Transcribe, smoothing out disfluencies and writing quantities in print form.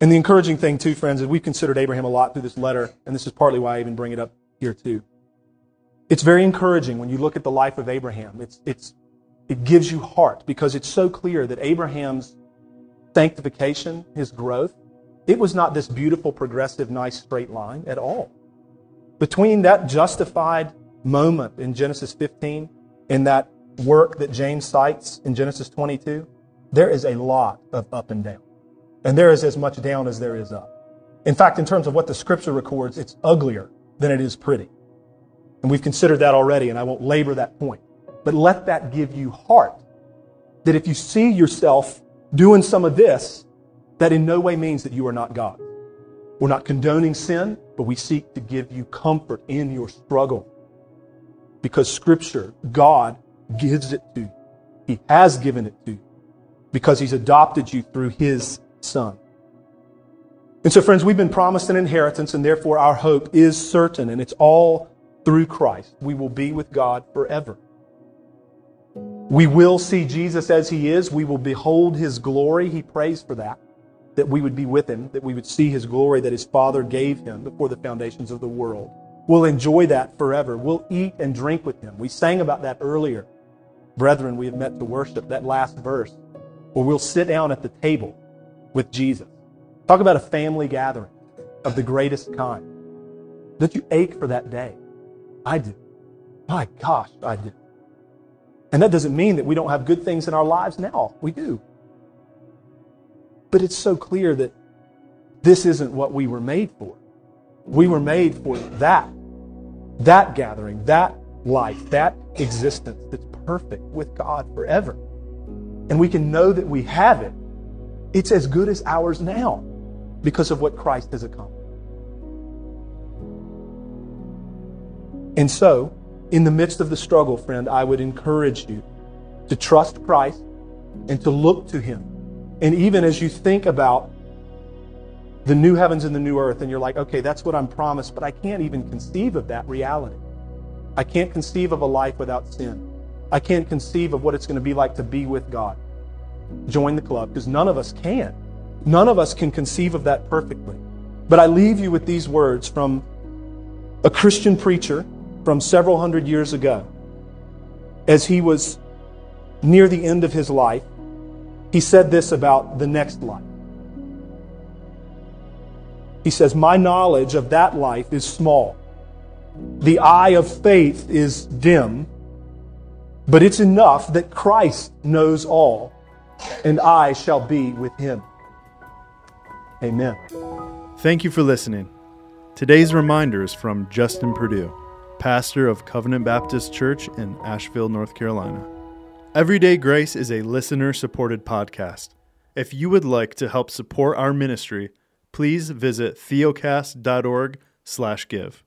And the encouraging thing, too, friends, is we've considered Abraham a lot through this letter, and this is partly why I even bring it up here, too. It's very encouraging when you look at the life of Abraham. It gives you heart, because it's so clear that Abraham's sanctification, his growth, it was not this beautiful, progressive, nice, straight line at all. Between that justified moment in Genesis 15 and that work that James cites in Genesis 22, there is a lot of up and down. And there is as much down as there is up. In fact, in terms of what the Scripture records, it's uglier than it is pretty. And we've considered that already, and I won't labor that point. But let that give you heart, that if you see yourself doing some of this, that in no way means that you are not God. We're not condoning sin, but we seek to give you comfort in your struggle. Because Scripture, God gives it to you. He has given it to you because He's adopted you through His Son. And so, friends, we've been promised an inheritance, and therefore our hope is certain, and it's all through Christ. We will be with God forever. We will see Jesus as He is. We will behold His glory. He prays for that, that we would be with Him, that we would see His glory that His Father gave Him before the foundations of the world. We'll enjoy that forever. We'll eat and drink with Him. We sang about that earlier. Brethren, we have met to worship, that last verse, where we'll sit down at the table with Jesus. Talk about a family gathering of the greatest kind. Don't you ache for that day? I do. My gosh, I do. And that doesn't mean that we don't have good things in our lives now. We do. But it's so clear that this isn't what we were made for. We were made for that gathering, that life, that existence that's perfect with God forever. And we can know that we have it. It's as good as ours now because of what Christ has accomplished. And so, in the midst of the struggle, friend, I would encourage you to trust Christ and to look to Him. And even as you think about the new heavens and the new earth, and you're like, okay, that's what I'm promised, but I can't even conceive of that reality. I can't conceive of a life without sin. I can't conceive of what it's going to be like to be with God. Join the club, because none of us can. None of us can conceive of that perfectly. But I leave you with these words from a Christian preacher from several hundred years ago. As he was near the end of his life, he said this about the next life. He says, "My knowledge of that life is small. The eye of faith is dim, but it's enough that Christ knows all, and I shall be with Him." Amen. Thank you for listening. Today's reminder is from Justin Perdue, pastor of Covenant Baptist Church in Asheville, North Carolina. Everyday Grace is a listener-supported podcast. If you would like to help support our ministry, please visit theocast.org/give.